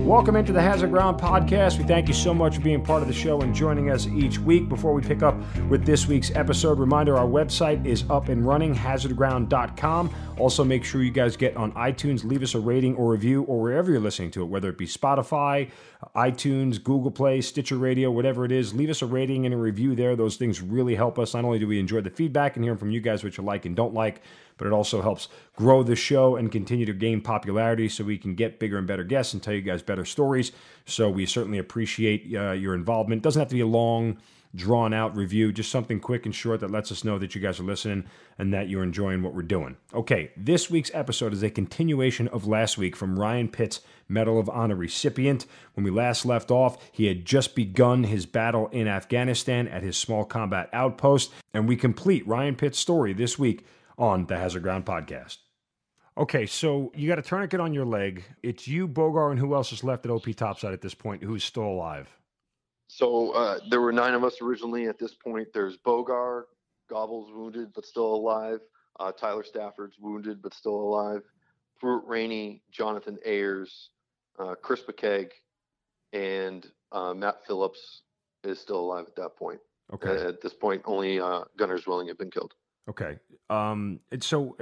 Welcome into the Hazard Ground Podcast. We thank you so much for being part of the show and joining us each week. Before we pick up with this week's episode, reminder, our website is up and running, hazardground.com. Also, make sure you guys get on iTunes, leave us a rating or review or wherever you're listening to it, whether it be Spotify, iTunes, Google Play, Stitcher Radio, whatever it is. Leave us a rating and a review there. Those things really help us. Not only do we enjoy the feedback and hearing from you guys what you like and don't like, but it also helps grow the show and continue to gain popularity so we can get bigger and better guests and tell you guys better stories. So we certainly appreciate your involvement. It doesn't have to be a long, drawn-out review, just something quick and short that lets us know that you guys are listening and that you're enjoying what we're doing. Okay, this week's episode is a continuation of last week from Ryan Pitts, Medal of Honor recipient. When we last left off, he had just begun his battle in Afghanistan at his small combat outpost, and we complete Ryan Pitts' story this week on the Hazard Ground Podcast. Okay, so you got a tourniquet on your leg. It's you, Bogar, and who else is left at OP Topside at this point? Who's still alive? So there were 9 of us originally. At this point, there's Bogar, Gobble's wounded but still alive. Tyler Stafford's wounded but still alive. Pruitt Rainey, Jonathan Ayers, Chris McCaig, and Matt Phillips is still alive at that point. Okay. At this point, only Gunnar Zwilling had been killed. Okay. And so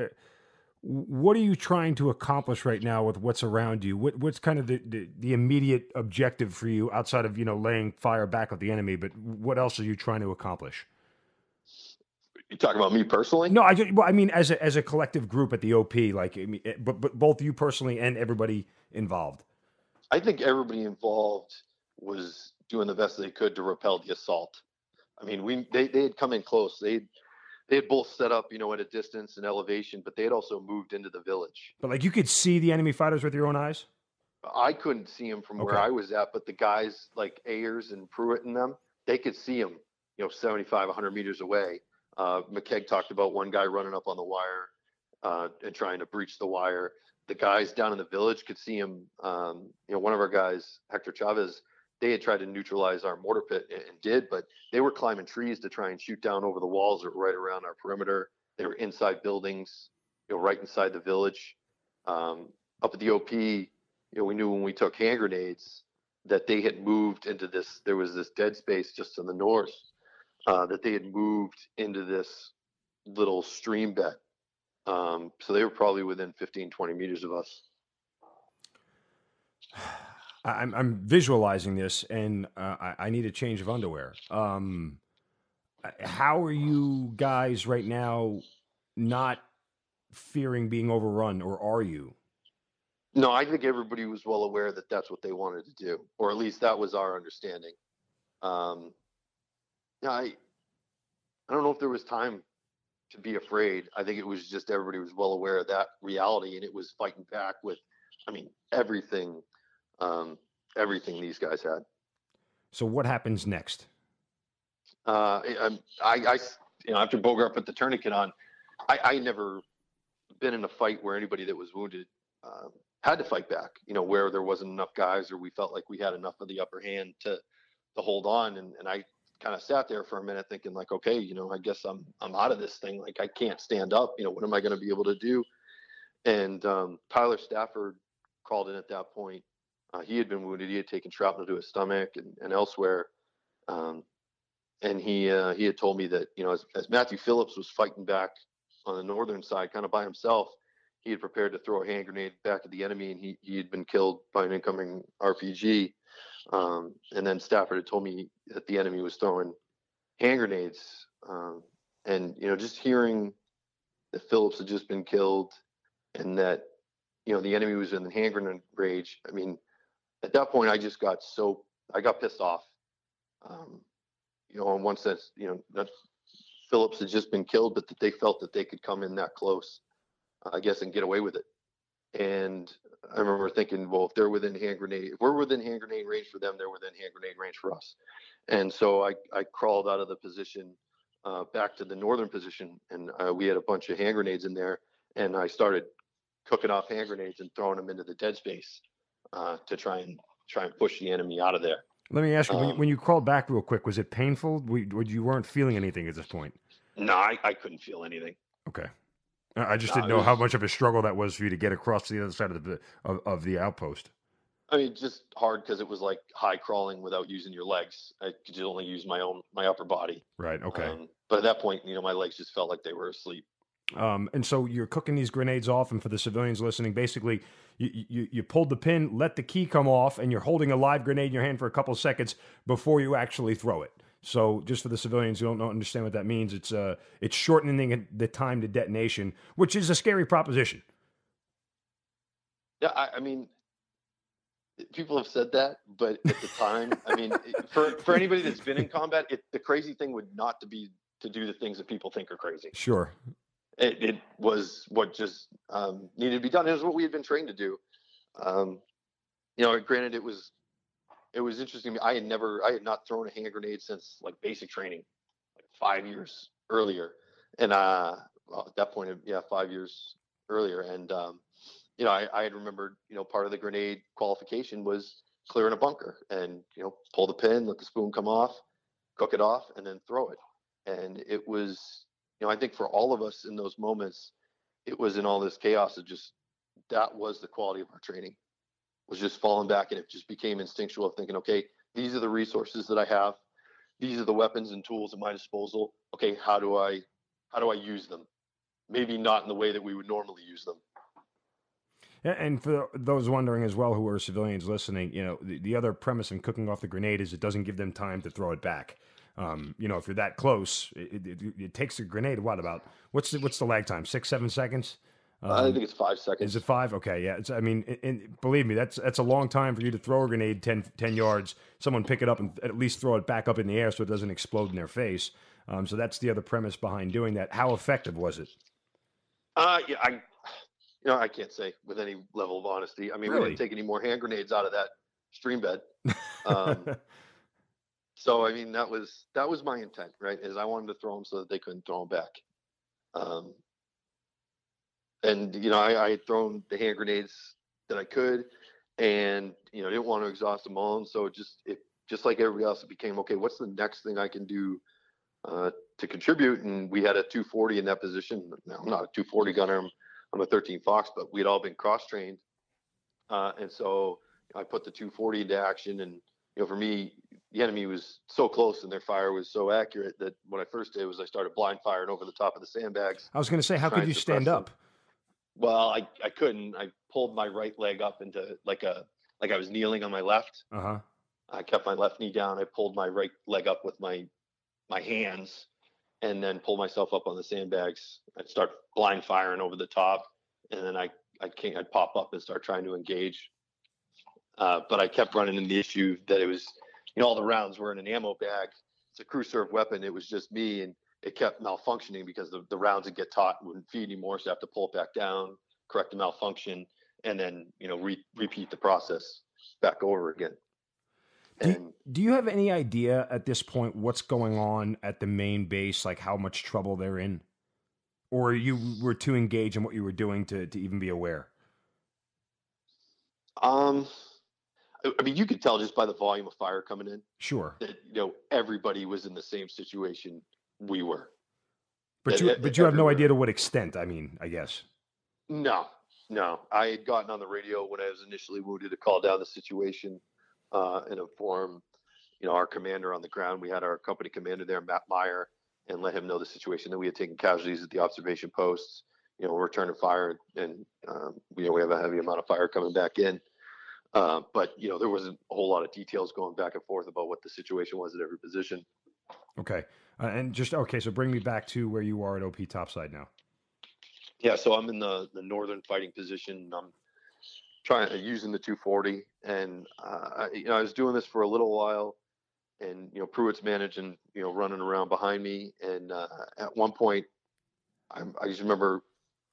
what are you trying to accomplish right now with what's around you? What's kind of the immediate objective for you outside of, you know, laying fire back at the enemy, but what else are you trying to accomplish? You talking about me personally? No, I mean, as a collective group at the OP, like, I mean, but both you personally and everybody involved. I think everybody involved was doing the best they could to repel the assault. I mean, they had come in close. They had both set up, you know, at a distance and elevation, but they had also moved into the village. But, like, you could see the enemy fighters with your own eyes? I couldn't see them from where I was at, but the guys like Ayers and Pruitt and them, they could see them, you know, 75, 100 meters away. McKeag talked about one guy running up on the wire and trying to breach the wire. The guys down in the village could see him. You know, one of our guys, Hector Chavez, they had tried to neutralize our mortar pit and did, but they were climbing trees to try and shoot down over the walls that were right around our perimeter. They were inside buildings, you know, right inside the village. Up at the OP, you know, we knew when we took hand grenades that they had moved into this. There was this dead space just to the north that they had moved into this little stream bed. So they were probably within 15, 20 meters of us. I'm visualizing this, and I need a change of underwear. How are you guys right now not fearing being overrun, or are you? No, I think everybody was well aware that that's what they wanted to do, or at least that was our understanding. I don't know if there was time to be afraid. I think it was just everybody was well aware of that reality, and it was fighting back with, I mean, everything. Everything these guys had. So what happens next? You know, after Bogart put the tourniquet on, I never been in a fight where anybody that was wounded had to fight back, you know, where there wasn't enough guys or we felt like we had enough of the upper hand to hold on. And I kind of sat there for a minute thinking like, okay, you know, I guess I'm out of this thing. Like I can't stand up, you know, what am I going to be able to do? And Tyler Stafford called in at that point. He had been wounded. He had taken shrapnel to his stomach and elsewhere. And he had told me that, you know, as Matthew Phillips was fighting back on the northern side, kind of by himself, he had prepared to throw a hand grenade back at the enemy, and he had been killed by an incoming RPG. And then Stafford had told me that the enemy was throwing hand grenades. And, you know, just hearing that Phillips had just been killed and that, you know, the enemy was in the hand grenade rage. I mean, at that point, I just got I got pissed off. You know, in one sense, you know, that Phillips had just been killed, but that they felt that they could come in that close, I guess, and get away with it. And I remember thinking, well, if we're within hand grenade range for them, they're within hand grenade range for us. And so I crawled out of the position back to the northern position, and we had a bunch of hand grenades in there, and I started cooking off hand grenades and throwing them into the dead space. to try and push the enemy out of there. Let me ask you, when you crawled back real quick, was it painful? You weren't feeling anything at this point? No, I couldn't feel anything. Okay. I just didn't know how much of a struggle that was for you to get across to the other side of the outpost. I mean, just hard because it was like high crawling without using your legs. I could only use my upper body. Right. Okay. But at that point, my legs just felt like they were asleep. And so you're cooking these grenades off, and for the civilians listening, basically you pulled the pin, let the key come off, and you're holding a live grenade in your hand for a couple of seconds before you actually throw it. So just for the civilians who don't understand what that means, it's shortening the time to detonation, which is a scary proposition. Yeah, I mean, people have said that, but at the time, I mean, for anybody that's been in combat, the crazy thing would not be to do the things that people think are crazy. Sure. It was what just needed to be done. It was what we had been trained to do. Granted, it was interesting. I had not thrown a hand grenade since like basic training, like 5 years earlier. And at that point, 5 years earlier. And I had remembered, part of the grenade qualification was clearing a bunker and, pull the pin, let the spoon come off, cook it off, and then throw it. And it was, I think for all of us in those moments, it was in all this chaos. That was the quality of our training, was just falling back. And it just became instinctual of thinking, okay, these are the resources that I have. These are the weapons and tools at my disposal. Okay. How do I use them? Maybe not in the way that we would normally use them. And for those wondering as well, who are civilians listening, the other premise in cooking off the grenade is it doesn't give them time to throw it back. If you're that close, it takes a grenade. What's the lag time? 6-7 seconds? I think it's 5 seconds. Is it 5? Okay. Yeah. And believe me, that's a long time for you to throw a grenade 10 yards, someone pick it up and at least throw it back up in the air so it doesn't explode in their face. So that's the other premise behind doing that. How effective was it? I can't say with any level of honesty. I mean, really? We didn't take any more hand grenades out of that stream bed. So, I mean, that was my intent, right? Is I wanted to throw them so that they couldn't throw them back. I had thrown the hand grenades that I could and, didn't want to exhaust them all. And so it just like everybody else, it became, okay, what's the next thing I can do to contribute? And we had a 240 in that position. Now, I'm not a 240 gunner. I'm a 13 Fox, but we'd all been cross-trained. And so I put the 240 into action and, for me, the enemy was so close and their fire was so accurate that what I first did was I started blind firing over the top of the sandbags. I was going to say, how could you stand up? Well, I couldn't. I pulled my right leg up into like I was kneeling on my left. Uh-huh. I kept my left knee down. I pulled my right leg up with my hands and then pulled myself up on the sandbags. I'd start blind firing over the top. And then I'd pop up and start trying to engage. But I kept running into the issue that it was, all the rounds were in an ammo bag. It's a crew serve weapon. It was just me, and it kept malfunctioning because the rounds would get taut and wouldn't feed anymore. So I have to pull it back down, correct the malfunction, and then, repeat the process back over again. Do you have any idea at this point what's going on at the main base, like how much trouble they're in? Or you were too engaged in what you were doing to even be aware? I mean, you could tell just by the volume of fire coming in. Sure. That, everybody was in the same situation we were. But you have no idea to what extent, I mean, I guess. No. I had gotten on the radio when I was initially wounded to call down the situation and inform, our commander on the ground. We had our company commander there, Matt Meyer, and let him know the situation that we had taken casualties at the observation posts. We're returning fire and, we have a heavy amount of fire coming back in. But there wasn't a whole lot of details going back and forth about what the situation was at every position. Okay. So bring me back to where you are at OP Topside now. Yeah. So I'm in the northern fighting position. I'm using the 240 and, I was doing this for a little while and, Pruitt's managing, running around behind me. And, at one point I just remember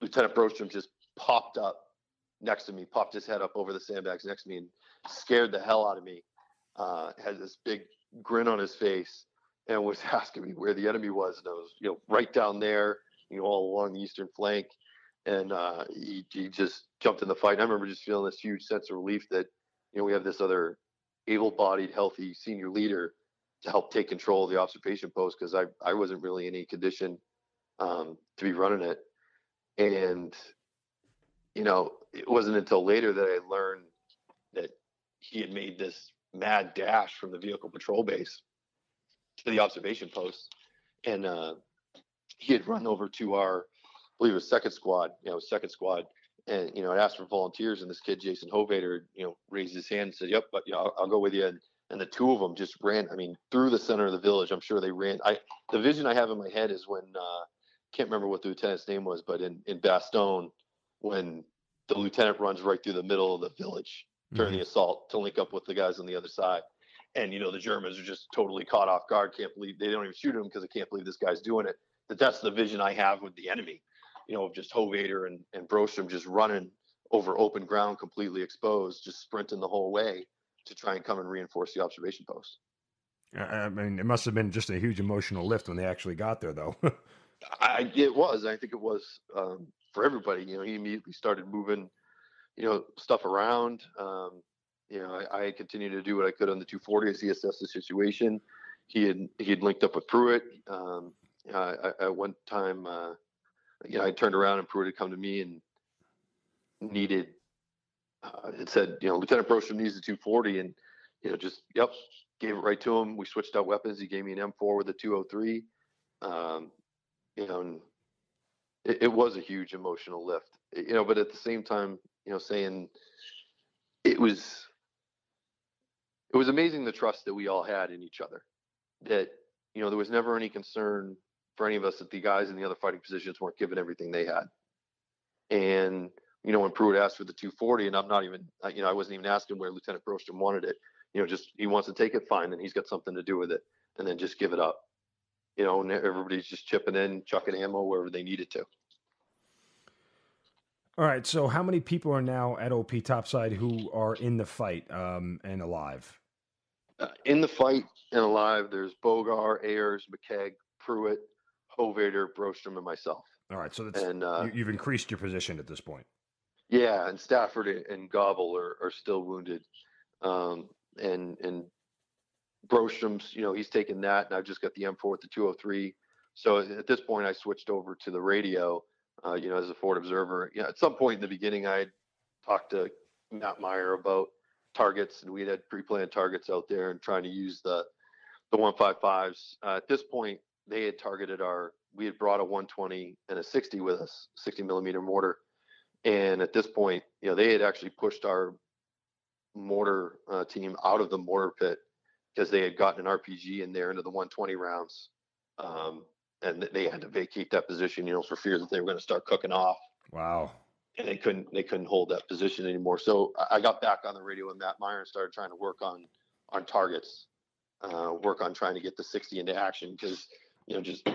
Lieutenant Brostrom just popped up next to me, popped his head up over the sandbags next to me and scared the hell out of me. Had this big grin on his face and was asking me where the enemy was. And I was, right down there, all along the eastern flank. And he just jumped in the fight. And I remember just feeling this huge sense of relief that you know, we have this other able-bodied, healthy senior leader to help take control of the observation post, because I wasn't really in any condition to be running it. And, you know, it wasn't until later that I learned that he had made this mad dash from the vehicle patrol base to the observation post. And he had run over to our, I believe it was second squad. And, you know, I asked for volunteers, and this kid, Jason Hovater, you know, raised his hand and said, yep, but yeah, I'll go with you. And the two of them just ran, I mean, through the center of the village. I'm sure they ran. The vision I have in my head is when, can't remember what the lieutenant's name was, but in Bastogne, when the lieutenant runs right through the middle of the village during the assault to link up with the guys on the other side. And, you know, the Germans are just totally caught off guard. Can't believe they don't even shoot him, because I can't believe this guy's doing it. That's the vision I have with the enemy, you know, of just Hovater and Brostrom just running over open ground, completely exposed, just sprinting the whole way to try and come and reinforce the observation post. I mean, it must have been just a huge emotional lift when they actually got there, though. I think it was for everybody. You know, he immediately started moving, you know, stuff around. You know, I continued to do what I could on the 240 as he assessed the situation. He had linked up with Pruitt. At one time, you know, I turned around and Pruitt had come to me and needed, it said, you know, Lieutenant Brostrom needs the 240, and, you know, just, yep, gave it right to him. We switched out weapons. He gave me an M4 with a 203. You know, and it was a huge emotional lift, you know, but at the same time, you know, saying it was amazing the trust that we all had in each other, that, you know, there was never any concern for any of us that the guys in the other fighting positions weren't given everything they had. And, you know, when Pruitt asked for the 240, and I'm not even, you know, I wasn't even asking where Lieutenant Brostrom wanted it, you know, just, he wants to take it, fine, and he's got something to do with it, and then just give it up. You know, and everybody's just chipping in, chucking ammo wherever they needed to. All right. So how many people are now at OP Topside who are in the fight and alive? In the fight and alive, there's Bogar, Ayers, McCaig, Pruitt, Hovater, Brostrom, and myself. All right. So that's, and, you've increased your position at this point. Yeah. And Stafford and Gobble are still wounded. And Brostrom's, you know, he's taken that, and I've just got the M4 with the 203. So at this point, I switched over to the radio, you know, as a forward observer. You know, at some point in the beginning, I talked to Matt Meyer about targets, and we had pre-planned targets out there and trying to use the 155s. At this point, they had targeted we had brought a 120 and a 60 with us, 60 millimeter mortar. And at this point, you know, they had actually pushed our mortar team out of the mortar pit, because they had gotten an RPG in there into the 120 rounds, and they had to vacate that position, you know, for fear that they were going to start cooking off. Wow! And they couldn't hold that position anymore. So I got back on the radio with Matt Meyer and started trying to work on targets, work on trying to get the 60 into action, because, you know, just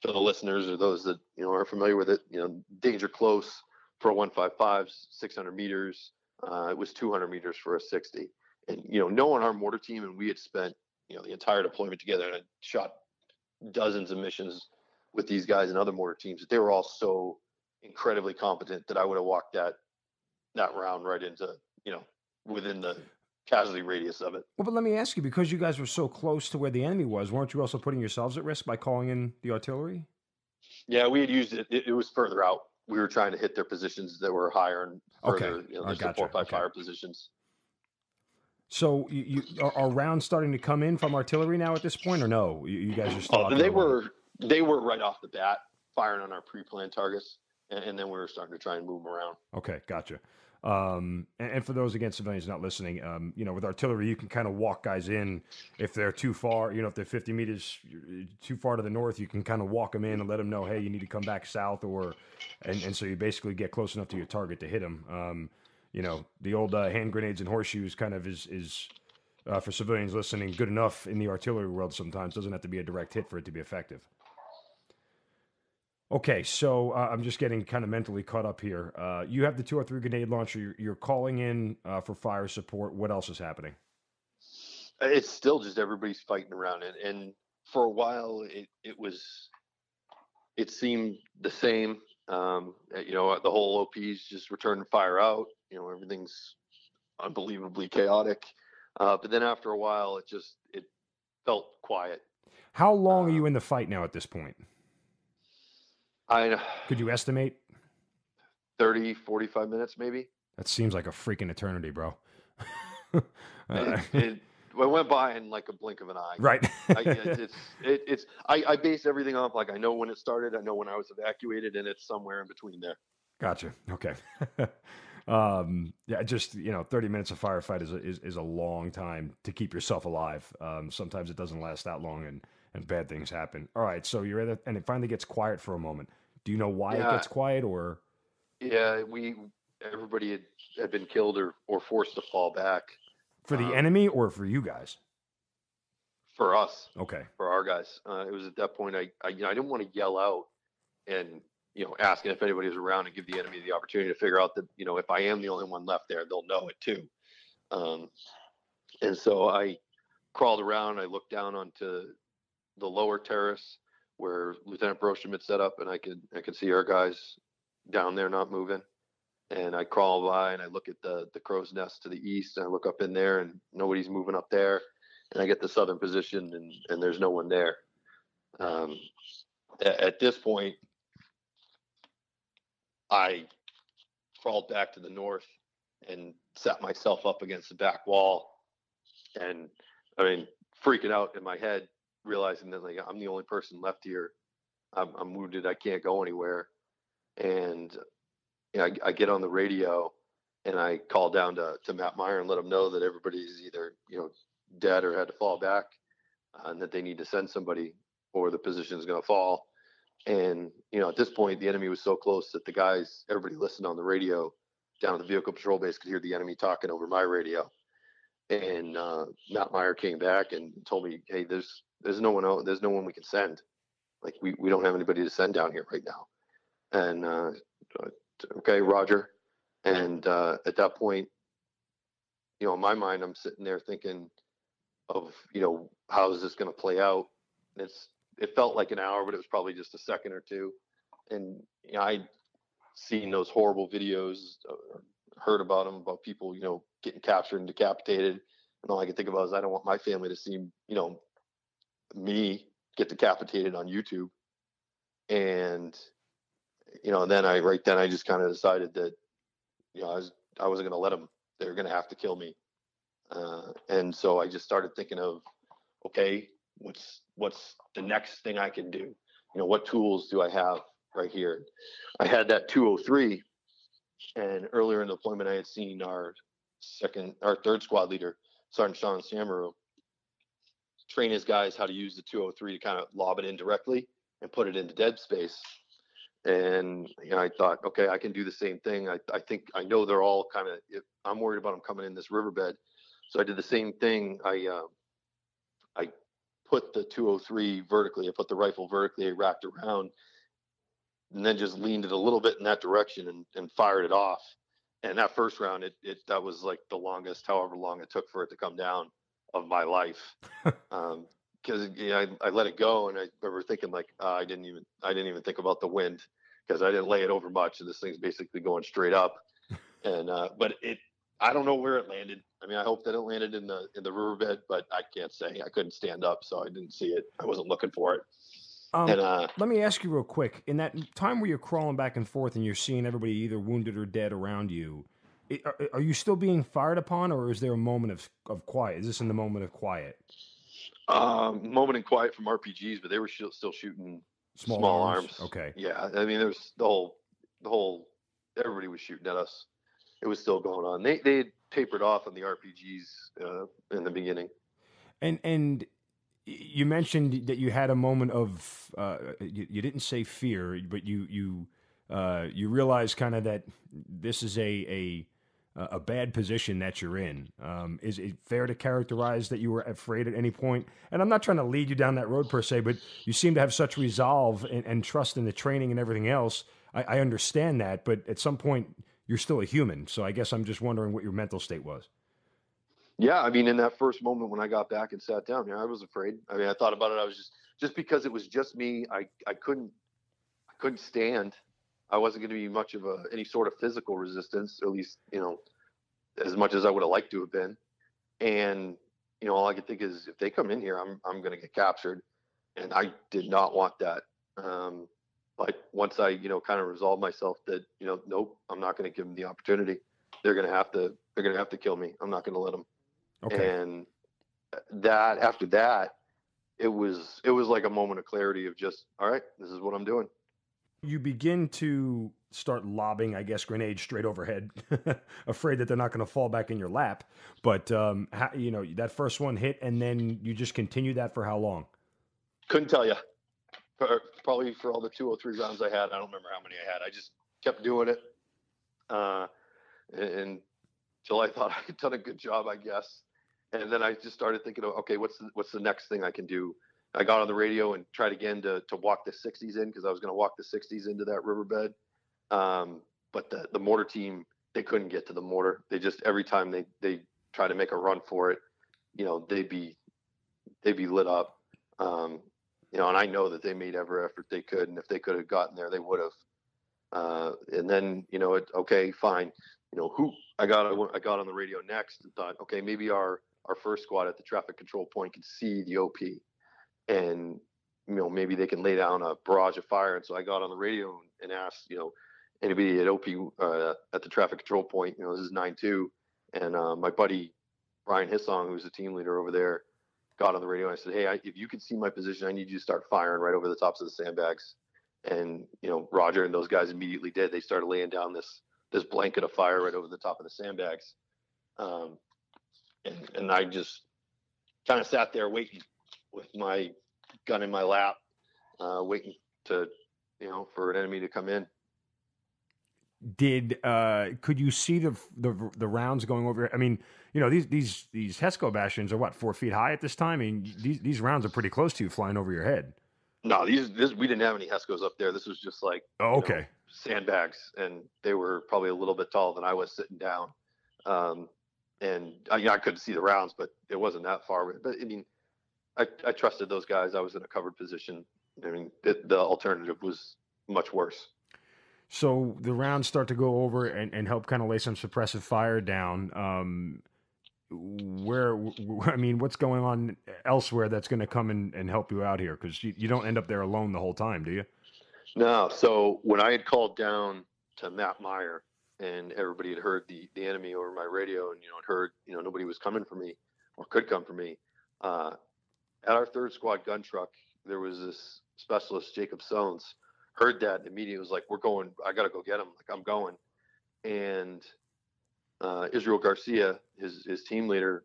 for the listeners or those that, you know, are familiar with it, you know, danger close for a 155, 600 meters. It was 200 meters for a 60. And, you know, knowing our mortar team, and we had spent, you know, the entire deployment together, and I shot dozens of missions with these guys and other mortar teams, that they were all so incredibly competent that I would have walked that round right into, you know, within the casualty radius of it. Well, but let me ask you, because you guys were so close to where the enemy was, weren't you also putting yourselves at risk by calling in the artillery? Yeah, we had used it. It was further out. We were trying to hit their positions that were higher and further, okay. You know, their support by fire positions. So are rounds starting to come in from artillery now at this point, or no? You guys are still. They were right off the bat firing on our pre-planned targets, and then we were starting to try and move them around. Okay, gotcha. And for those against civilians not listening, you know, with artillery, you can kind of walk guys in if they're too far. You know, if they're 50 meters too far to the north, you can kind of walk them in and let them know, hey, you need to come back south, and so you basically get close enough to your target to hit them. You know, the old hand grenades and horseshoes kind of is for civilians listening, good enough in the artillery world sometimes. Doesn't have to be a direct hit for it to be effective. Okay, so I'm just getting kind of mentally caught up here. You have the 203 grenade launcher. You're calling in for fire support. What else is happening? It's still just everybody's fighting around it. And for a while, it seemed the same. You know, the whole OP's just return fire out. You know, everything's unbelievably chaotic. But then after a while, it felt quiet. How long are you in the fight now at this point? Could you estimate? 30, 45 minutes, maybe. That seems like a freaking eternity, bro. It went by in like a blink of an eye. Right. I base everything off, like, I know when it started, I know when I was evacuated, and it's somewhere in between there. Gotcha. Okay. Yeah, just, 30 minutes of firefight is a long time to keep yourself alive. Sometimes it doesn't last that long and bad things happen. All right. So you're at it, and it finally gets quiet for a moment. Do you know why it gets quiet, or? Yeah, everybody had been killed or forced to fall back. For the enemy or for you guys? For us. Okay. For our guys. It was at that point I didn't want to yell out and, asking if anybody was around and give the enemy the opportunity to figure out that, if I am the only one left there, they'll know it too. And so I crawled around. I looked down onto the lower terrace where Lieutenant Brostrom had set up, and I could see our guys down there not moving. And I crawl by and I look at the crow's nest to the east, and I look up in there, and nobody's moving up there. And I get the southern position, and there's no one there. At this point, I crawled back to the north and sat myself up against the back wall. And I mean, freaking out in my head, realizing that, like, I'm the only person left here. I'm wounded. I can't go anywhere. And I get on the radio and I call down to Matt Meyer and let him know that everybody's either, dead or had to fall back, and that they need to send somebody or the position is going to fall. And, at this point, the enemy was so close that everybody listened on the radio down at the vehicle patrol base could hear the enemy talking over my radio. And Matt Meyer came back and told me, hey, there's no one out. There's no one we can send. Like, we don't have anybody to send down here right now. And, okay, Roger. And at that point, in my mind, I'm sitting there thinking of, how is this going to play out? And it felt like an hour, but it was probably just a second or two. And I'd seen those horrible videos, heard about them, about people, getting captured and decapitated. And all I could think about is, I don't want my family to see, me get decapitated on YouTube. And, then I just kind of decided that, I wasn't going to let them, they were going to have to kill me. And so I just started thinking of, okay, what's the next thing I can do? What tools do I have right here? I had that 203, and earlier in the deployment, I had seen our third squad leader, Sergeant Sean Samaroo, train his guys how to use the 203 to kind of lob it in directly and put it into dead space. And I thought, okay, I can do the same thing. I think I know they're all kind of, I'm worried about them coming in this riverbed. So I did the same thing. I put the 203 vertically. I put the rifle vertically. I racked around and then just leaned it a little bit in that direction and fired it off. And that first round, that was like the longest, however long it took for it to come down, of my life. Because I let it go, and I remember thinking, like, I didn't even think about the wind, because I didn't lay it over much, and this thing's basically going straight up. And but I don't know where it landed. I mean, I hope that it landed in the riverbed, but I can't say. I couldn't stand up, so I didn't see it. I wasn't looking for it. Let me ask you real quick. In that time where you're crawling back and forth and you're seeing everybody either wounded or dead around you, are you still being fired upon, or is there a moment of quiet? Is this in the moment of quiet? Moment in quiet from RPGs, but they were still shooting small arms. Okay. Yeah. I mean, there was the whole, everybody was shooting at us. It was still going on. They had tapered off on the RPGs, in the beginning. And you mentioned that you had a moment of, you didn't say fear, but you realized kind of that this is a bad position that you're in. Is it fair to characterize that you were afraid at any point? And I'm not trying to lead you down that road per se, but you seem to have such resolve and trust in the training and everything else. I understand that, but at some point you're still a human. So I guess I'm just wondering what your mental state was. Yeah. I mean, in that first moment when I got back and sat down, I was afraid. I mean, I thought about it. I was just because it was just me, I couldn't stand. I wasn't going to be much of any sort of physical resistance, at least, as much as I would have liked to have been. And, you know, all I could think is if they come in here, I'm going to get captured. And I did not want that. But once I, you know, kind of resolved myself that, you know, nope, I'm not going to give them the opportunity. They're going to have to kill me. I'm not going to let them. Okay. And that, after that, it was like a moment of clarity of just, all right, this is what I'm doing. You begin to start lobbing, I guess, grenades straight overhead, afraid that they're not going to fall back in your lap. But, you know, that first one hit, and then you just continue that for how long? Couldn't tell you. Probably for all the 203 rounds I had. I don't remember how many I had. I just kept doing it. And until I thought I had done a good job, I guess. And then I just started thinking, okay, what's the next thing I can do? I got on the radio and tried again to walk the 60s in, because I was going to walk the 60s into that riverbed. But the mortar team, they couldn't get to the mortar. They just, every time they try to make a run for it, you know, they'd be lit up. You know, and I know that they made every effort they could, and if they could have gotten there, they would have. And then, you know, okay, fine. You know, I got on the radio next and thought, okay, maybe our first squad at the traffic control point can see the OP, and, you know, maybe they can lay down a barrage of fire. And so I got on the radio and asked, you know, anybody at OP, at the traffic control point, you know, this is 9-2. And, my buddy, Brian Hissong, who's the team leader over there, got on the radio. And I said, hey, if you can see my position, I need you to start firing right over the tops of the sandbags. And, you know, Roger and those guys immediately did. They started laying down this blanket of fire right over the top of the sandbags. And I just kind of sat there waiting with my gun in my lap, waiting to, you know, for an enemy to come in. Could you see the rounds going over? I mean, you know, these HESCO bastions are what, 4 feet high at this time? I mean, these rounds are pretty close to you flying over your head. No, we didn't have any HESCOs up there. This was just like, oh, okay, you know, sandbags, and they were probably a little bit taller than I was sitting down. And I couldn't see the rounds, but it wasn't that far. But I mean, I trusted those guys. I was in a covered position. I mean, the alternative was much worse. So the rounds start to go over and help kind of lay some suppressive fire down. What's going on elsewhere that's going to come and help you out here? Because you don't end up there alone the whole time, do you? No. So when I had called down to Matt Meyer, and everybody had heard the enemy over my radio, and, you know, had heard, you know, nobody was coming for me or could come for me. At our third squad gun truck, there was this specialist, Jacob Sones, heard that and immediately was like, we're going, I got to go get him. Like, I'm going. And Israel Garcia, his team leader,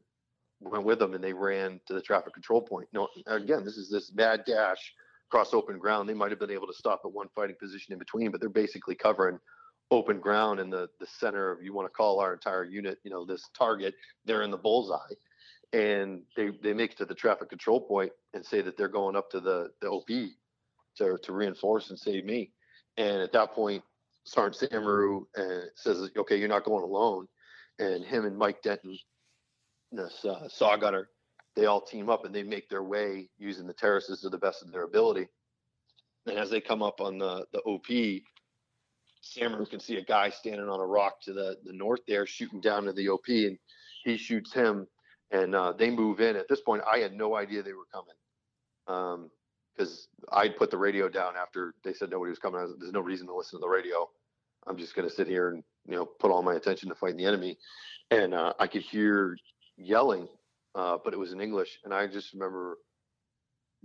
went with him, and they ran to the traffic control point. No, again, this is this mad dash across open ground. They might have been able to stop at one fighting position in between, but they're basically covering open ground in the center of, you want to call our entire unit, you know, this target. They're in the bullseye. And they make it to the traffic control point and say that they're going up to the OP to reinforce and save me. And at that point, Sergeant Samaroo says, okay, you're not going alone. And him and Mike Denton, this saw gunner, they all team up and they make their way using the terraces to the best of their ability. And as they come up on the OP, Samaroo can see a guy standing on a rock to the north there shooting down to the OP, and he shoots him. And they move in. At this point, I had no idea they were coming, because I'd put the radio down after they said nobody was coming. I was, there's no reason to listen to the radio. I'm just going to sit here and, you know, put all my attention to fighting the enemy. And I could hear yelling, but it was in English. And I just remember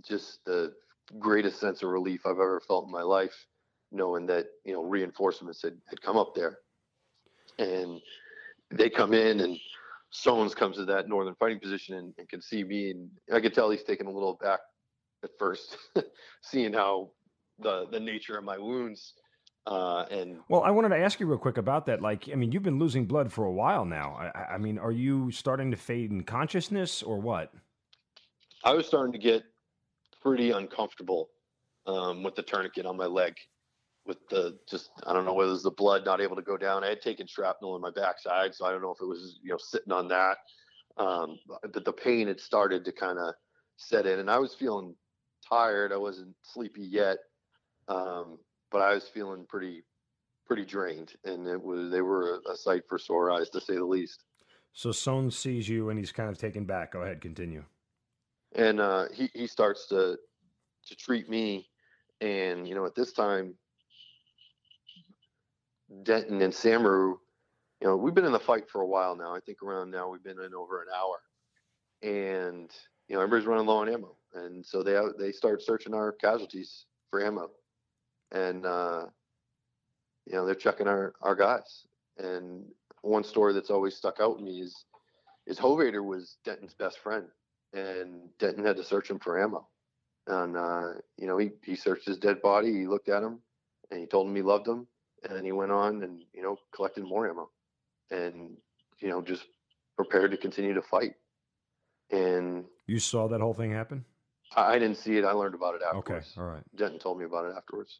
just the greatest sense of relief I've ever felt in my life, knowing that, you know, reinforcements had come up there. And they come in, and Sones comes to that northern fighting position and can see me, and I could tell he's taken a little back at first, seeing how the nature of my wounds. Well, I wanted to ask you real quick about that. Like, I mean, you've been losing blood for a while now. I mean, are you starting to fade in consciousness or what? I was starting to get pretty uncomfortable with the tourniquet on my leg, with I don't know whether it was the blood not able to go down. I had taken shrapnel in my backside, so I don't know if it was, you know, sitting on that. But the pain had started to kind of set in, and I was feeling tired. I wasn't sleepy yet, but I was feeling pretty drained, and they were a sight for sore eyes, to say the least. So Sones sees you and he's kind of taken back. Go ahead, continue. And he starts to treat me. And, you know, at this time, Denton and Samaroo, you know, we've been in the fight for a while now. I think around now we've been in over an hour. And, you know, everybody's running low on ammo. And so they start searching our casualties for ammo. And, you know, they're checking our guys. And one story that's always stuck out to me is Hovater was Denton's best friend. And Denton had to search him for ammo. And, you know, he searched his dead body. He looked at him and he told him he loved him. And then he went on and, you know, collected more ammo and, you know, just prepared to continue to fight. And you saw that whole thing happen? I didn't see it. I learned about it afterwards. Okay. All right. Denton told me about it afterwards.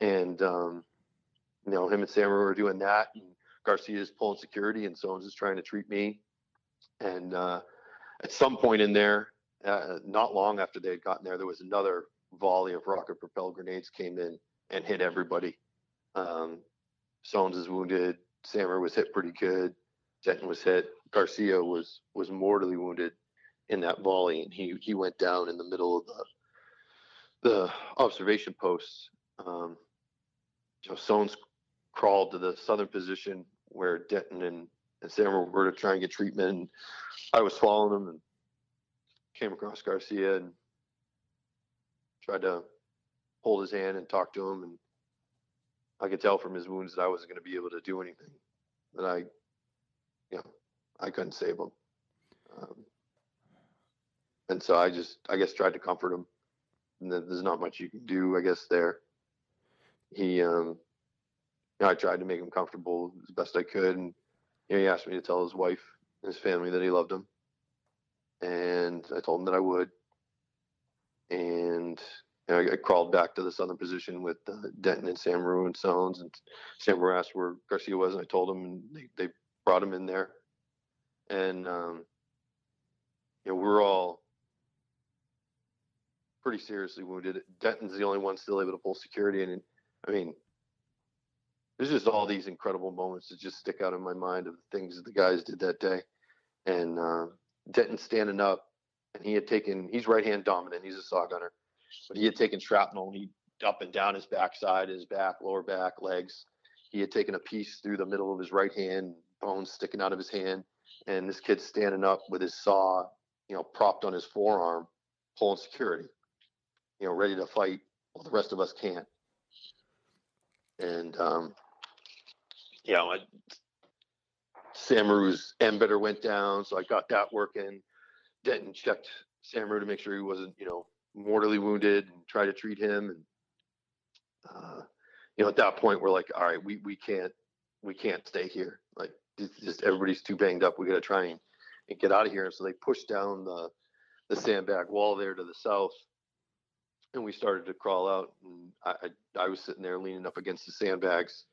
And, you know, him and Samaroo were doing that. And Garcia's pulling security and Sones is trying to treat me. And at some point in there, not long after they had gotten there, there was another volley of rocket-propelled grenades came in and hit everybody. Sones is wounded. Samaroo was hit pretty good. Denton was hit. Garcia was mortally wounded in that volley, and he went down in the middle of the observation posts. So Sones crawled to the southern position where Denton and Samaroo were to try and get treatment. And I was following him and came across Garcia and tried to hold his hand and talk to him. And I could tell from his wounds that I wasn't going to be able to do anything, that I couldn't save him. And so I guess tried to comfort him, and there's not much you can do, I guess, there. He, I tried to make him comfortable as best I could. And you know, he asked me to tell his wife and his family that he loved him. And I told him that I would. And you know, I crawled back to the southern position with Denton and Samaroo and Sones, and Samaroo asked where Garcia was, and I told him, and they brought him in there. And, you know, we were all pretty seriously wounded. Denton's the only one still able to pull security. And I mean, there's just all these incredible moments that just stick out in my mind of the things that the guys did that day. And Denton standing up, and he's right-hand dominant. He's a saw gunner. But he had taken shrapnel. He up and down his backside, his back, lower back, legs. He had taken a piece through the middle of his right hand, bones sticking out of his hand. And this kid's standing up with his saw, you know, propped on his forearm, pulling security, you know, ready to fight while the rest of us can't. And, you know, Samaroo's embeddor went down, so I got that working. Denton checked Samaroo to make sure he wasn't, you know, mortally wounded, and try to treat him. And you know, at that point we're like, all right, we can't stay here. Like, it's just everybody's too banged up. We got to try and get out of here. And so they pushed down the sandbag wall there to the south, and we started to crawl out. And I was sitting there leaning up against the sandbags,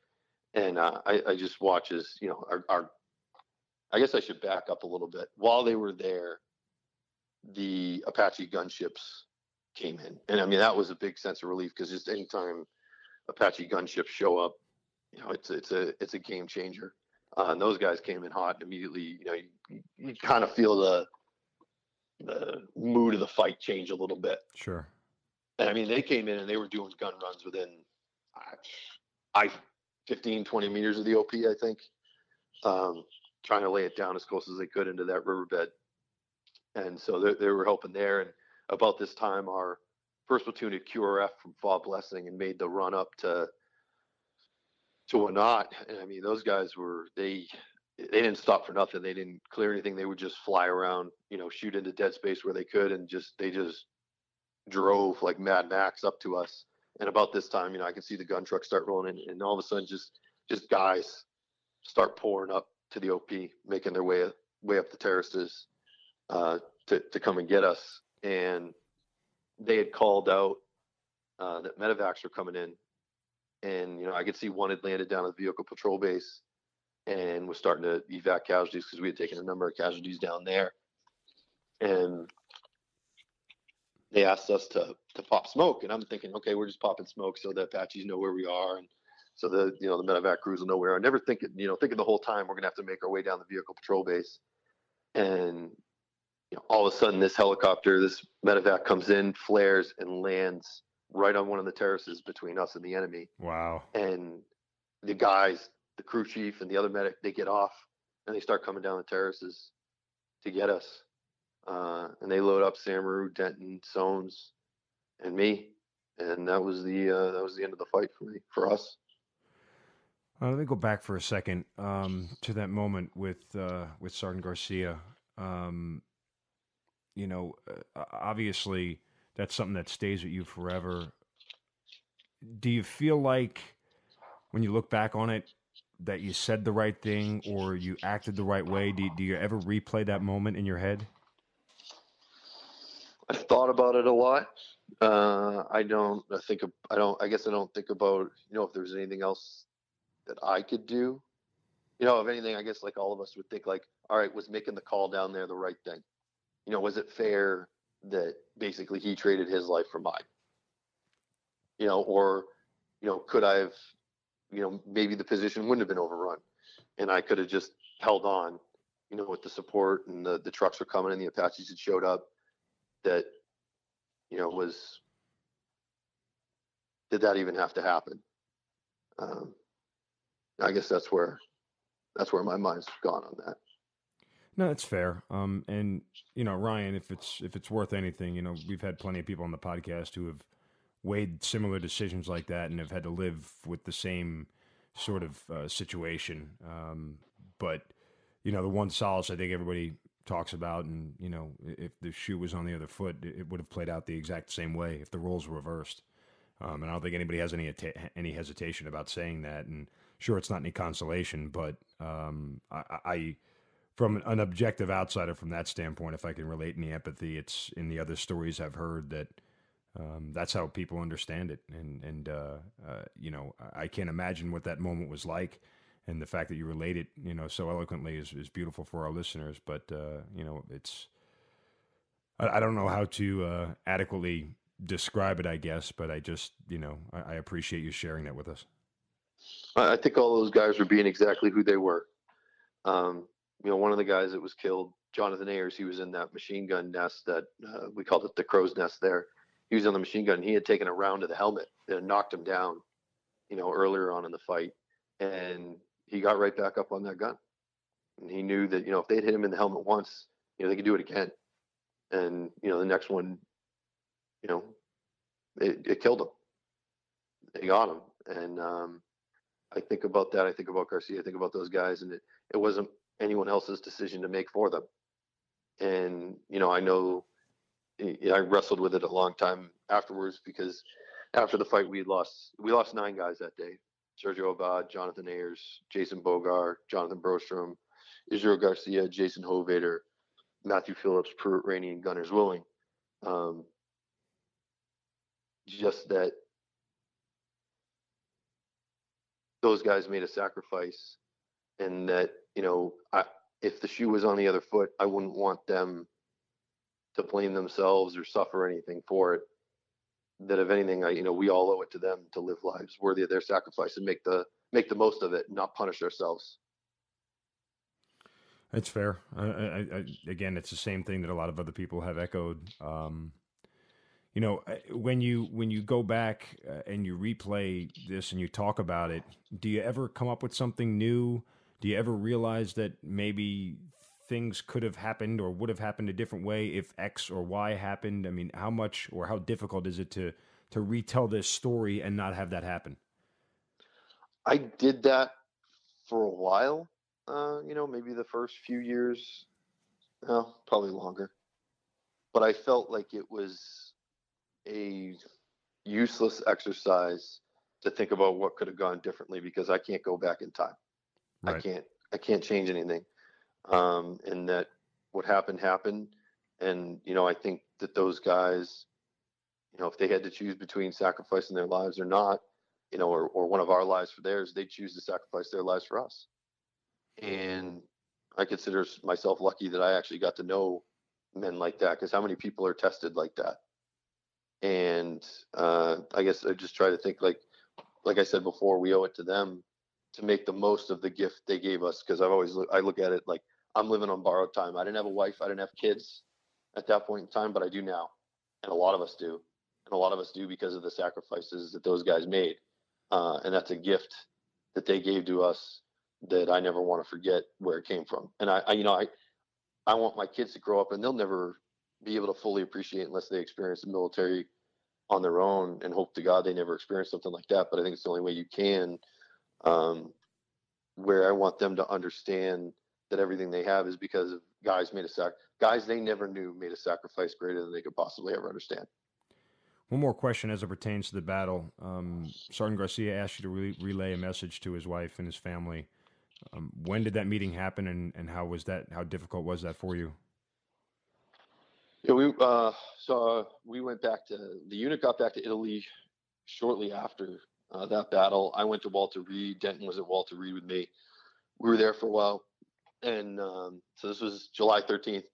and I just watch as, you know, our I guess I should back up a little bit. While they were there, the Apache gunships came in. And I mean, that was a big sense of relief, because just anytime Apache gunships show up, you know, it's a game changer. And those guys came in hot, and immediately, you know, you kind of feel the mood of the fight change a little bit. Sure. And I mean, they came in and they were doing gun runs within 15-20 meters of the OP, I think, trying to lay it down as close as they could into that riverbed. And so they were helping there. And about this time, our first platoon at QRF from Fall Blessing and made the run up to Wenat. And I mean, those guys they didn't stop for nothing. They didn't clear anything. They would just fly around, you know, shoot into dead space where they could, and they just drove like Mad Max up to us. And about this time, you know, I could see the gun truck start rolling in, and all of a sudden just guys start pouring up to the OP, making their way up the terraces to come and get us. And they had called out that medevacs were coming in. And, you know, I could see one had landed down at the vehicle patrol base and was starting to evac casualties, because we had taken a number of casualties down there. And they asked us to pop smoke. And I'm thinking, okay, we're just popping smoke so the Apaches know where we are. And So the medevac crews will know where. I never thinking the whole time we're going to have to make our way down the vehicle patrol base. And all of a sudden this helicopter, this medevac comes in, flares, and lands right on one of the terraces between us and the enemy. Wow. And the guys, the crew chief and the other medic, they get off and they start coming down the terraces to get us. And they load up Samaroo, Denton, Sones, and me. And that was the end of the fight for us. Let me go back for a second to that moment with Sergeant Garcia. Obviously that's something that stays with you forever. Do you feel like when you look back on it that you said the right thing or you acted the right way? Do you ever replay that moment in your head? I've thought about it a lot. I don't think about, if there's anything else that I could do. If anything, I guess like all of us would think like, all right, was making the call down there the right thing? Was it fair that basically he traded his life for mine? Could I have, maybe the position wouldn't have been overrun and I could have just held on, with the support and the trucks were coming and the Apaches had showed up that, did that even have to happen? I guess that's where my mind's gone on that. No, that's fair. Ryan, if it's worth anything, we've had plenty of people on the podcast who have weighed similar decisions like that and have had to live with the same sort of situation. But the one solace I think everybody talks about, and if the shoe was on the other foot, it would have played out the exact same way if the roles were reversed. And I don't think anybody has any hesitation about saying that. And sure, it's not any consolation, but I from an objective outsider from that standpoint, if I can relate any empathy, it's in the other stories I've heard that that's how people understand it. And I can't imagine what that moment was like. And the fact that you relate it, so eloquently is beautiful for our listeners. But, I don't know how to adequately describe it, I guess, but I just, I appreciate you sharing that with us. I think all those guys were being exactly who they were. One of the guys that was killed, Jonathan Ayers, he was in that machine gun nest that we called it the crow's nest there. He was on the machine gun. And he had taken a round to the helmet that knocked him down, earlier on in the fight. And he got right back up on that gun. And he knew that, if they'd hit him in the helmet once, they could do it again. And, the next one, it killed him. They got him. And I think about that. I think about Garcia. I think about those guys. And it wasn't anyone else's decision to make for them. And, I know I wrestled with it a long time afterwards because after the fight, we lost 9 guys that day. Sergio Abad, Jonathan Ayers, Jason Bogar, Jonathan Brostrom, Israel Garcia, Jason Hovater, Matthew Phillips, Pruitt Rainey, and Gunners Willing. Just that those guys made a sacrifice, and that, if the shoe was on the other foot, I wouldn't want them to blame themselves or suffer anything for it. That if anything, we all owe it to them to live lives worthy of their sacrifice and make the most of it, and not punish ourselves. That's fair. Again, it's the same thing that a lot of other people have echoed. When you go back and you replay this and you talk about it, do you ever come up with something new? Do you ever realize that maybe things could have happened or would have happened a different way if X or Y happened? I mean, how much or how difficult is it to retell this story and not have that happen? I did that for a while, maybe the first few years, probably longer. But I felt like it was a useless exercise to think about what could have gone differently because I can't go back in time. Right. I can't change anything. And that what happened. And, I think that those guys, if they had to choose between sacrificing their lives or not, or one of our lives for theirs, they choose to sacrifice their lives for us. And I consider myself lucky that I actually got to know men like that, because how many people are tested like that? And I guess I just try to think like, like I said before, we owe it to them to make the most of the gift they gave us. Because I look at it like I'm living on borrowed time. I didn't have a wife. I didn't have kids at that point in time, but I do now. And a lot of us do. And a lot of us do because of the sacrifices that those guys made. And that's a gift that they gave to us that I never want to forget where it came from. And I want my kids to grow up, and they'll never be able to fully appreciate unless they experience the military on their own, and hope to God they never experience something like that. But I think it's the only way you can, where I want them to understand that everything they have is because of guys they never knew made a sacrifice greater than they could possibly ever understand. One more question as it pertains to the battle. Sergeant Garcia asked you to relay a message to his wife and his family. When did that meeting happen, and how difficult was that for you? Yeah, we went back to, the unit got back to Italy shortly after that battle. I went to Walter Reed. Denton was at Walter Reed with me. We were there for a while. And so this was July 13th.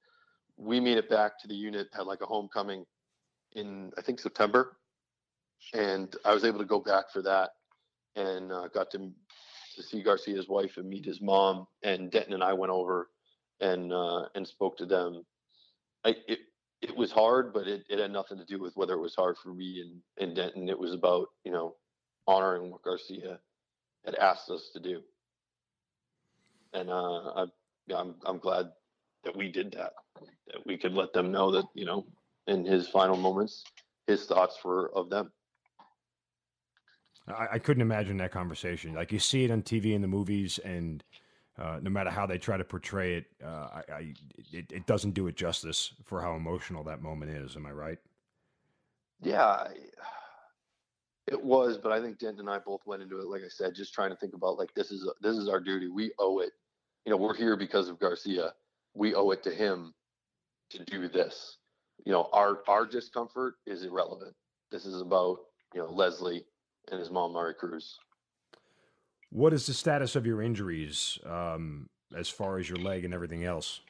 We made it back to the unit, had like a homecoming in, I think, September. And I was able to go back for that, and got to see Garcia's wife and meet his mom. And Denton and I went over and spoke to them. It was hard, but it had nothing to do with whether it was hard for me and Denton. It was about, honoring what Garcia had asked us to do. And I'm glad that we did that we could let them know that, in his final moments, his thoughts were of them. I couldn't imagine that conversation. Like, you see it on TV and the movies, and no matter how they try to portray it, it doesn't do it justice for how emotional that moment is. Am I right? Yeah, it was. But I think Denton and I both went into it, like I said, just trying to think about, like, this is our duty. We owe it. We're here because of Garcia. We owe it to him to do this. Our discomfort is irrelevant. This is about, Leslie and his mom, Mari Cruz. What is the status of your injuries as far as your leg and everything else?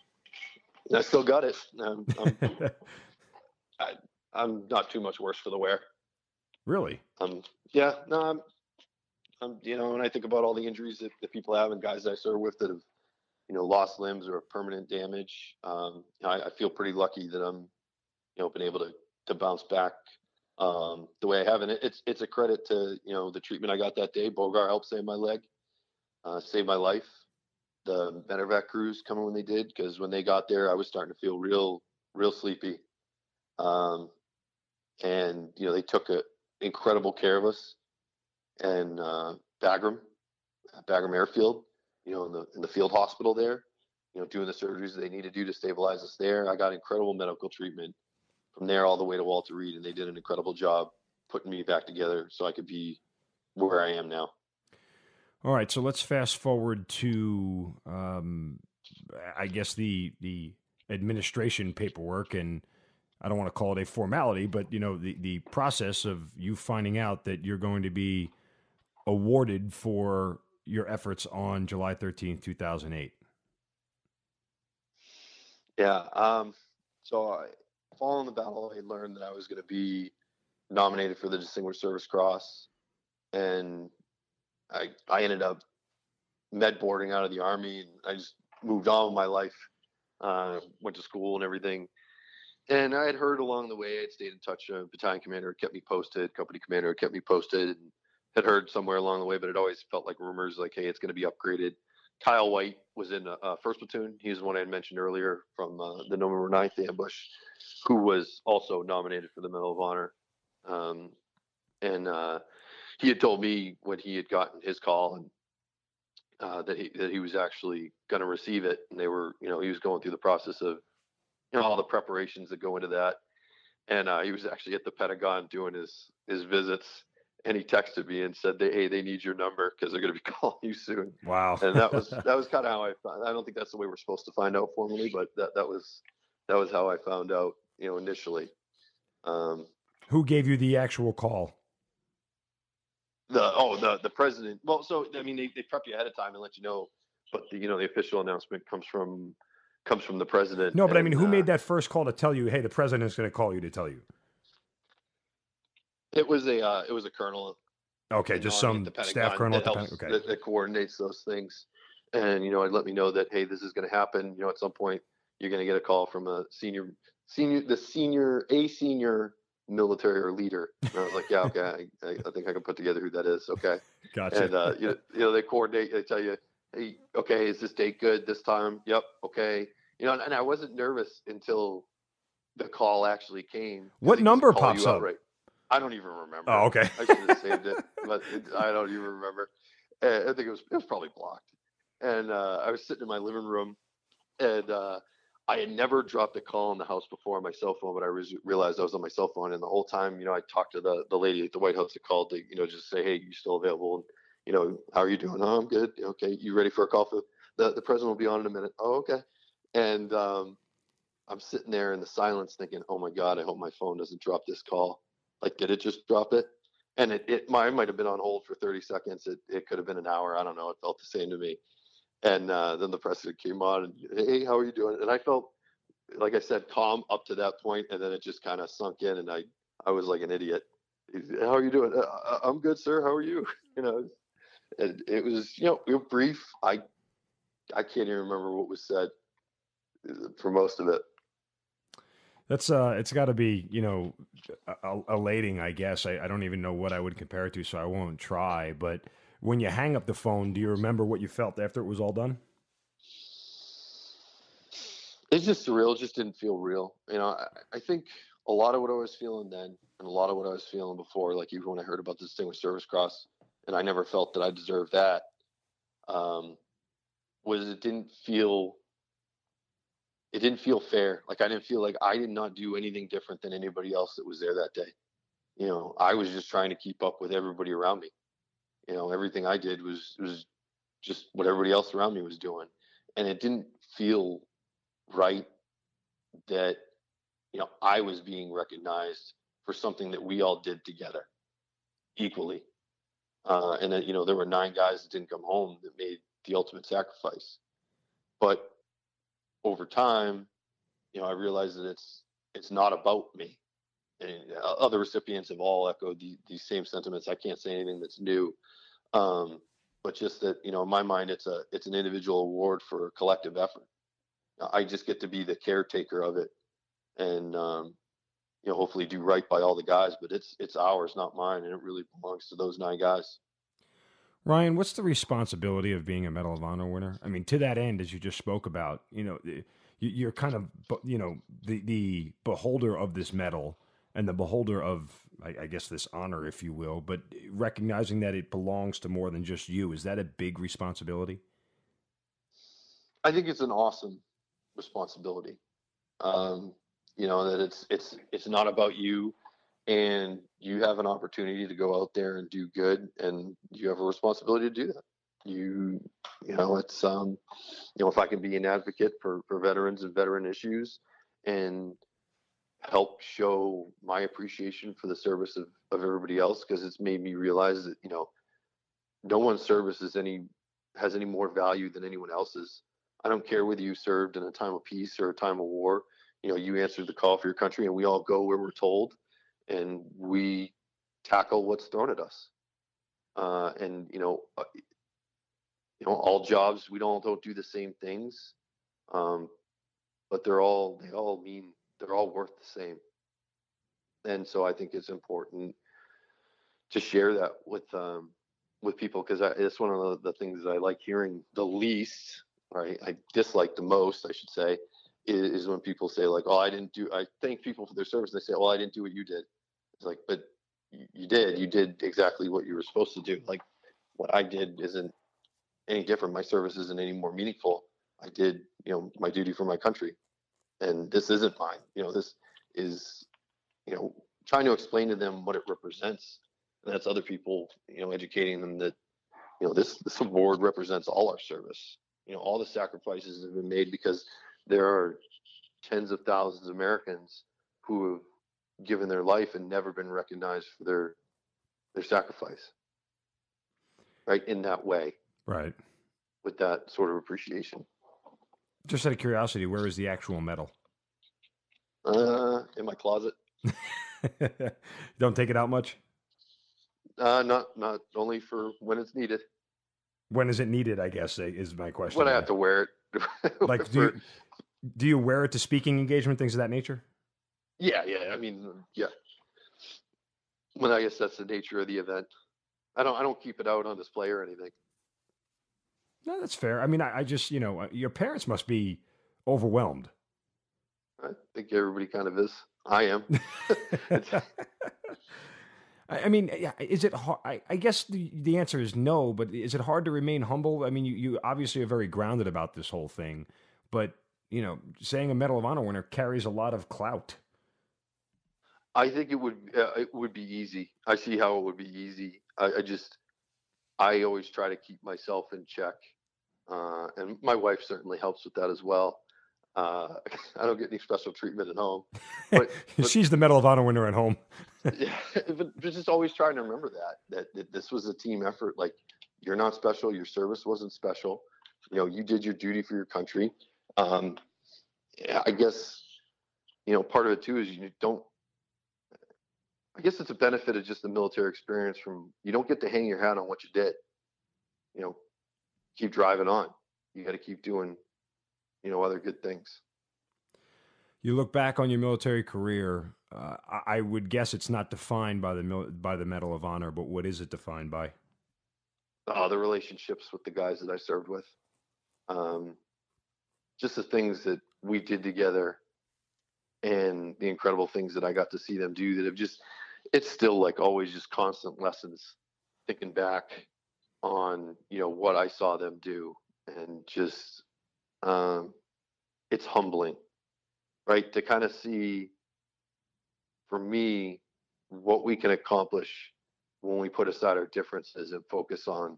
I still got it. I'm not too much worse for the wear. Really? Yeah. No. I'm when I think about all the injuries that people have, and guys that I serve with that have, lost limbs or permanent damage, I feel pretty lucky that I'm, been able to bounce back the way I have, and it's a credit to the treatment I got that day. Bogar helped save my leg, save my life. The medevac crews coming when they did, because when they got there, I was starting to feel real sleepy, and they took incredible care of us. And Bagram Airfield, in the field hospital there, doing the surgeries they need to do to stabilize us there. I got incredible medical treatment from there all the way to Walter Reed, and they did an incredible job putting me back together so I could be where I am now. All right, so let's fast forward to, I guess, the administration paperwork, and I don't want to call it a formality, but, the process of you finding out that you're going to be awarded for your efforts on July 13th, 2008. Yeah, following the battle, I learned that I was going to be nominated for the Distinguished Service Cross, and I ended up med boarding out of the Army, and I just moved on with my life, went to school and everything. And I had heard along the way, I'd stayed in touch, battalion commander kept me posted, company commander kept me posted, and had heard somewhere along the way, but it always felt like rumors, like, hey, it's going to be upgraded. Kyle White was in 1st Platoon. He was the one I had mentioned earlier from the November 9th ambush, who was also nominated for the Medal of Honor. And he had told me when he had gotten his call and that he was actually going to receive it. And they were, he was going through the process of all the preparations that go into that. And he was actually at the Pentagon doing his visits. And he texted me and said, "Hey, they need your number because they're going to be calling you soon." Wow! And that was kind of how I found. I don't think that's the way we're supposed to find out formally, but that was how I found out, initially. Who gave you the actual call? The president. Well, so I mean, they prep you ahead of time and let you know, but the official announcement comes from the president. No, but I mean, who made that first call to tell you, "Hey, the president's going to call you"? It was a colonel Okay, just some staff colonel at the Pentagon that coordinates those things. And, you know, I'd let me know that, hey, this is going to happen. You know, at some point you're going to get a call from a senior military or leader. And I was like, yeah, okay, I think I can put together who that is. Okay. Gotcha. And, you know, they coordinate, they tell you, hey, okay, is this date good this time? Yep. Okay. You know, and I wasn't nervous until the call actually came. What number pops up? Right? I don't even remember. Oh, okay. I should have saved it, but I don't even remember. I think it was probably blocked. And I was sitting in my living room, and I had never dropped a call in the house before on my cell phone, but I realized I was on my cell phone. And the whole time, you know, I talked to the lady at the White House that called to, you know, just say, hey, you still available? And, you know, how are you doing? Oh, I'm good. Okay. You ready for a call? The president will be on in a minute. Oh, okay. And I'm sitting there in the silence thinking, oh my God, I hope my phone doesn't drop this call. Like, did it just drop it? And mine might've been on hold for 30 seconds. It could have been an hour. I don't know. It felt the same to me. And then the president came on and, hey, how are you doing? And I felt, like I said, calm up to that point, and then it just kind of sunk in, and I was like an idiot. How are you doing? I'm good, sir. How are you? You know, and it was, you know, it was brief. I can't even remember what was said for most of it. That's it's got to be, you know, elating, I guess. I don't even know what I would compare it to, so I won't try, but. When you hang up the phone, do you remember what you felt after it was all done? It's just surreal. It just didn't feel real. You know, I think a lot of what I was feeling then and a lot of what I was feeling before, like even when I heard about the Distinguished Service Cross, and I never felt that I deserved that, was it didn't feel fair. Like I didn't feel like I did not do anything different than anybody else that was there that day. You know, I was just trying to keep up with everybody around me. You know, everything I did was just what everybody else around me was doing. And it didn't feel right that, you know, I was being recognized for something that we all did together equally. And that, you know, there were 9 guys that didn't come home that made the ultimate sacrifice. But over time, you know, I realized that it's not about me. And other recipients have all echoed these same sentiments. I can't say anything that's new, but just that, you know, in my mind, it's an individual award for a collective effort. I just get to be the caretaker of it, and you know, hopefully do right by all the guys. But it's ours, not mine, and it really belongs to those 9 guys. Ryan, what's the responsibility of being a Medal of Honor winner? I mean, to that end, as you just spoke about, you know, you're kind of, you know, the beholder of this medal. And the beholder of, I guess, this honor, if you will, but recognizing that it belongs to more than just you. Is that a big responsibility? I think it's an awesome responsibility. You know, that it's not about you, and you have an opportunity to go out there and do good, and you have a responsibility to do that. You know, it's, you know, if I can be an advocate for veterans and veteran issues, and help show my appreciation for the service of everybody else, because it's made me realize that, you know, no one's service has any more value than anyone else's. I don't care whether you served in a time of peace or a time of war. You know, you answered the call for your country, and we all go where we're told, and we tackle what's thrown at us. And you know, all jobs, we don't do the same things, but they're all worth the same. And so I think it's important to share that with people, because it's one of the things that I like hearing the least, right? I dislike the most, I should say, is when people say, like, oh, I thank people for their service. And they say, well, I didn't do what you did. It's like, but you did exactly what you were supposed to do. Like, what I did isn't any different. My service isn't any more meaningful. I did, you know, my duty for my country. And this isn't mine. You know, this is, you know, trying to explain to them what it represents. And that's other people, you know, educating them that, you know, this award represents all our service. You know, all the sacrifices that have been made, because there are tens of thousands of Americans who have given their life and never been recognized for their sacrifice. Right? In that way. Right. With that sort of appreciation. Just out of curiosity, where is the actual medal? In my closet. Don't take it out much? Not only for when it's needed. When is it needed, I guess, is my question. When I have to wear it. Like, do you wear it to speaking engagement, things of that nature? Yeah. I mean, yeah. Well, I guess that's the nature of the event. I don't keep it out on display or anything. No, that's fair. I mean, I just, you know, your parents must be overwhelmed. I think everybody kind of is. I am. I mean, is it hard? I guess the answer is no, but is it hard to remain humble? I mean, you obviously are very grounded about this whole thing, but, you know, saying a Medal of Honor winner carries a lot of clout. I think it would be easy. I see how it would be easy. I always try to keep myself in check. And my wife certainly helps with that as well. I don't get any special treatment at home, but she's the Medal of Honor winner at home. Yeah, but just always trying to remember that this was a team effort. Like, you're not special. Your service wasn't special. You know, you did your duty for your country. I guess, you know, part of it too, is I guess it's a benefit of just the military experience you don't get to hang your hat on what you did. You know, keep driving on. You got to keep doing, you know, other good things. You look back on your military career. I would guess it's not defined by the Medal of Honor, but what is it defined by? The relationships with the guys that I served with. Just the things that we did together and the incredible things that I got to see them do that have just, it's still like always just constant lessons, thinking back on, you know, what I saw them do, and just, it's humbling, right? To kind of see, for me, what we can accomplish when we put aside our differences and focus on,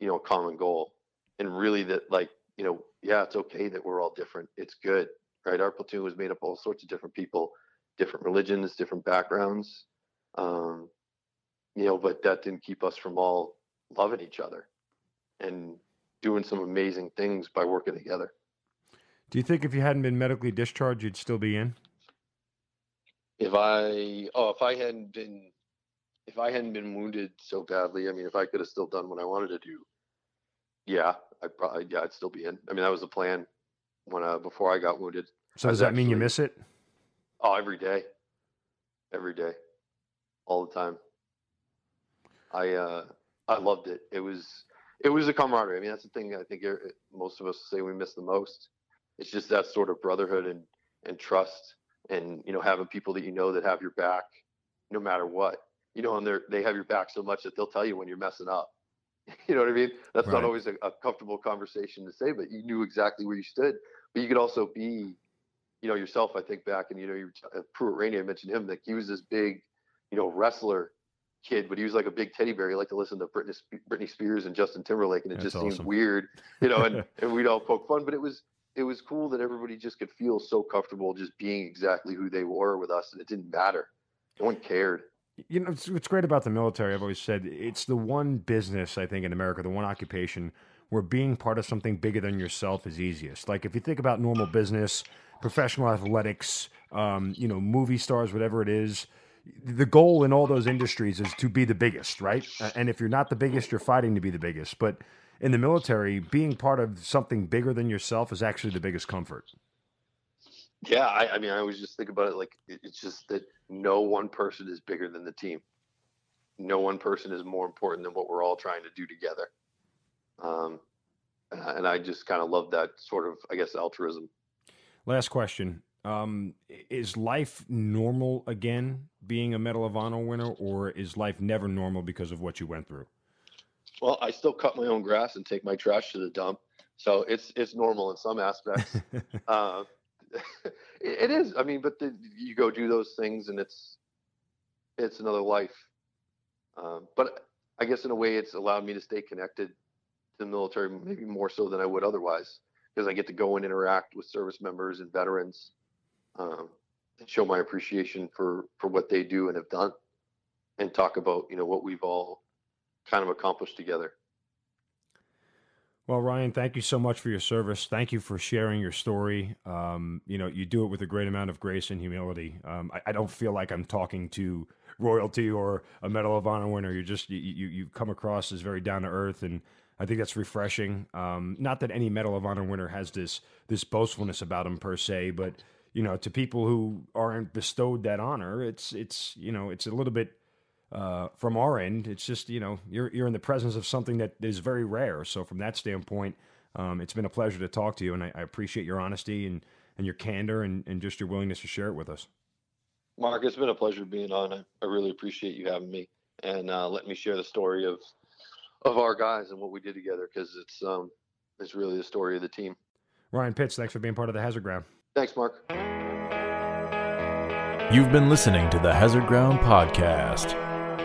you know, a common goal. And really that, like, you know, yeah, it's okay that we're all different. It's good, right? Our platoon was made up of all sorts of different people, different religions, different backgrounds, you know, but that didn't keep us from all loving each other and doing some amazing things by working together. Do you think if you hadn't been medically discharged, you'd still be in? If I hadn't been wounded so badly, I mean, if I could have still done what I wanted to do, yeah, I'd still be in. I mean, that was the plan before I got wounded. So does that mean you miss it? Oh, every day, all the time. I loved it. It was a camaraderie. I mean, that's the thing I think most of us say we miss the most. It's just that sort of brotherhood and trust, and, you know, having people that you know that have your back no matter what, you know, and they have your back so much that they'll tell you when you're messing up. You know what I mean? That's right. Not always a comfortable conversation to say, but you knew exactly where you stood. But you could also be, you know, yourself. I think back, and, you know, Pruitt Rainey, I mentioned him, that he was this big, you know, wrestler kid, but he was like a big teddy bear. He liked to listen to Britney Spears and Justin Timberlake, and it That's just awesome. Seemed weird, you know, and we'd all poke fun, but it was cool that everybody just could feel so comfortable just being exactly who they were with us, and it didn't matter. No one cared. You know, it's what's great about the military. I've always said it's the one business, I think, in America, the one occupation where being part of something bigger than yourself is easiest. Like, if you think about normal business, professional athletics, you know, movie stars, whatever it is, the goal in all those industries is to be the biggest, right? And if you're not the biggest, you're fighting to be the biggest. But in the military, being part of something bigger than yourself is actually the biggest comfort. Yeah, I mean, I always just think about it like it's just that no one person is bigger than the team. No one person is more important than what we're all trying to do together. And I just kind of love that sort of, I guess, altruism. Last question. Is life normal again, being a Medal of Honor winner, or is life never normal because of what you went through? Well, I still cut my own grass and take my trash to the dump. So it's normal in some aspects. It is. I mean, but you go do those things and it's another life. But I guess in a way it's allowed me to stay connected to the military, maybe more so than I would otherwise, because I get to go and interact with service members and veterans, and show my appreciation for what they do and have done, and talk about, you know, what we've all kind of accomplished together. Well, Ryan, thank you so much for your service. Thank you for sharing your story. You know, you do it with a great amount of grace and humility. I don't feel like I'm talking to royalty or a Medal of Honor winner. You're just, you come across as very down to earth, and I think that's refreshing. Not that any Medal of Honor winner has this boastfulness about him per se, but you know, to people who aren't bestowed that honor, it's you know, it's a little bit. From our end, it's just, you know, you're in the presence of something that is very rare. So from that standpoint, it's been a pleasure to talk to you, and I appreciate your honesty and your candor and just your willingness to share it with us. Mark, it's been a pleasure being on. I really appreciate you having me and letting me share the story of our guys and what we did together, because it's really the story of the team. Ryan Pitts, thanks for being part of the Hazard Ground. Thanks, Mark. You've been listening to the Hazard Ground Podcast,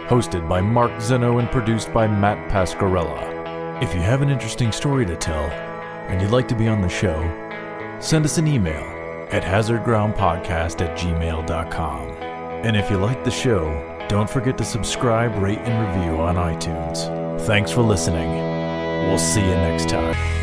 hosted by Mark Zeno and produced by Matt Pasquarella. If you have an interesting story to tell and you'd like to be on the show, send us an email at hazardgroundpodcast@gmail.com. And if you like the show, don't forget to subscribe, rate, and review on iTunes. Thanks for listening. We'll see you next time.